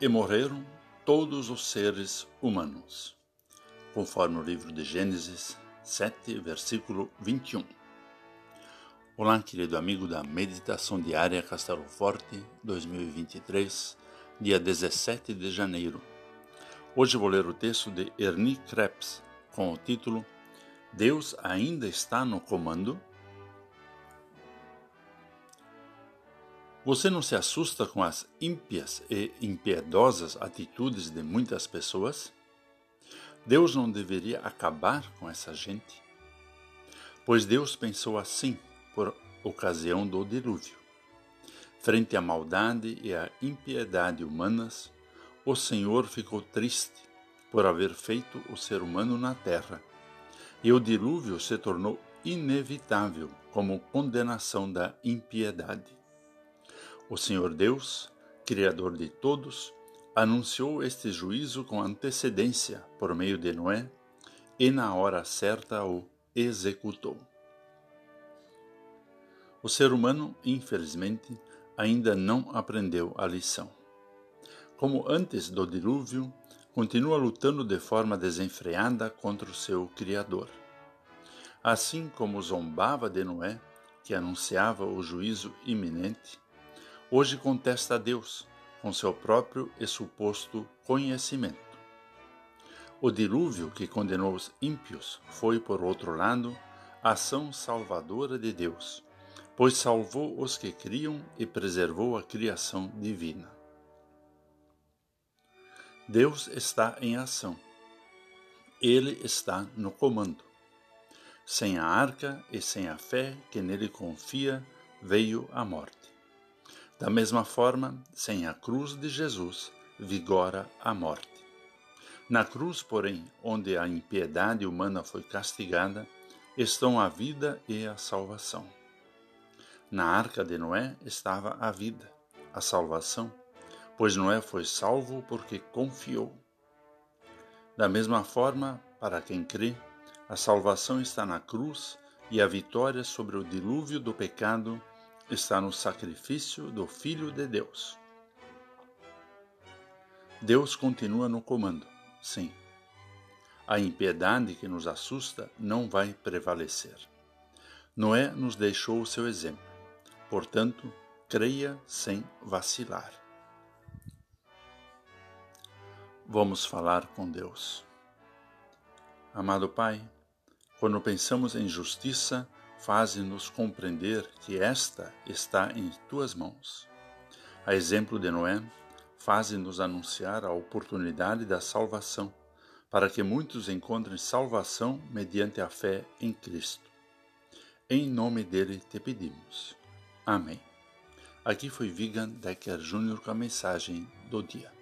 e morreram todos os seres humanos, conforme o livro de Gênesis 7, versículo 21. Olá, querido amigo da Meditação Diária Castelo Forte 2023, dia 17 de janeiro. Hoje vou ler o texto de Ernie Krebs com o título Deus ainda está no comando? Você não se assusta com as ímpias e impiedosas atitudes de muitas pessoas? Deus não deveria acabar com essa gente? Pois Deus pensou assim por ocasião do dilúvio. Frente à maldade e à impiedade humanas, o Senhor ficou triste por haver feito o ser humano na terra, e o dilúvio se tornou inevitável como condenação da impiedade. O Senhor Deus, Criador de todos, anunciou este juízo com antecedência por meio de Noé e na hora certa o executou. O ser humano, infelizmente, ainda não aprendeu a lição. Como antes do dilúvio, continua lutando de forma desenfreada contra o seu Criador. Assim como zombava de Noé, que anunciava o juízo iminente, hoje contesta a Deus com seu próprio e suposto conhecimento. O dilúvio que condenou os ímpios foi, por outro lado, a ação salvadora de Deus, pois salvou os que criam e preservou a criação divina. Deus está em ação. Ele está no comando. Sem a arca e sem a fé que nele confia, veio a morte. Da mesma forma, sem a cruz de Jesus, vigora a morte. Na cruz, porém, onde a impiedade humana foi castigada, estão a vida e a salvação. Na arca de Noé estava a vida, a salvação, pois Noé foi salvo porque confiou. Da mesma forma, para quem crê, a salvação está na cruz e a vitória sobre o dilúvio do pecado está no sacrifício do Filho de Deus. Deus continua no comando, sim. A impiedade que nos assusta não vai prevalecer. Noé nos deixou o seu exemplo. Portanto, creia sem vacilar. Vamos falar com Deus. Amado Pai, quando pensamos em justiça, faze-nos compreender que esta está em Tuas mãos. A exemplo de Noé, faze-nos anunciar a oportunidade da salvação, para que muitos encontrem salvação mediante a fé em Cristo. Em nome dele te pedimos. Amém. Aqui foi Vigan Decker Jr. com a mensagem do dia.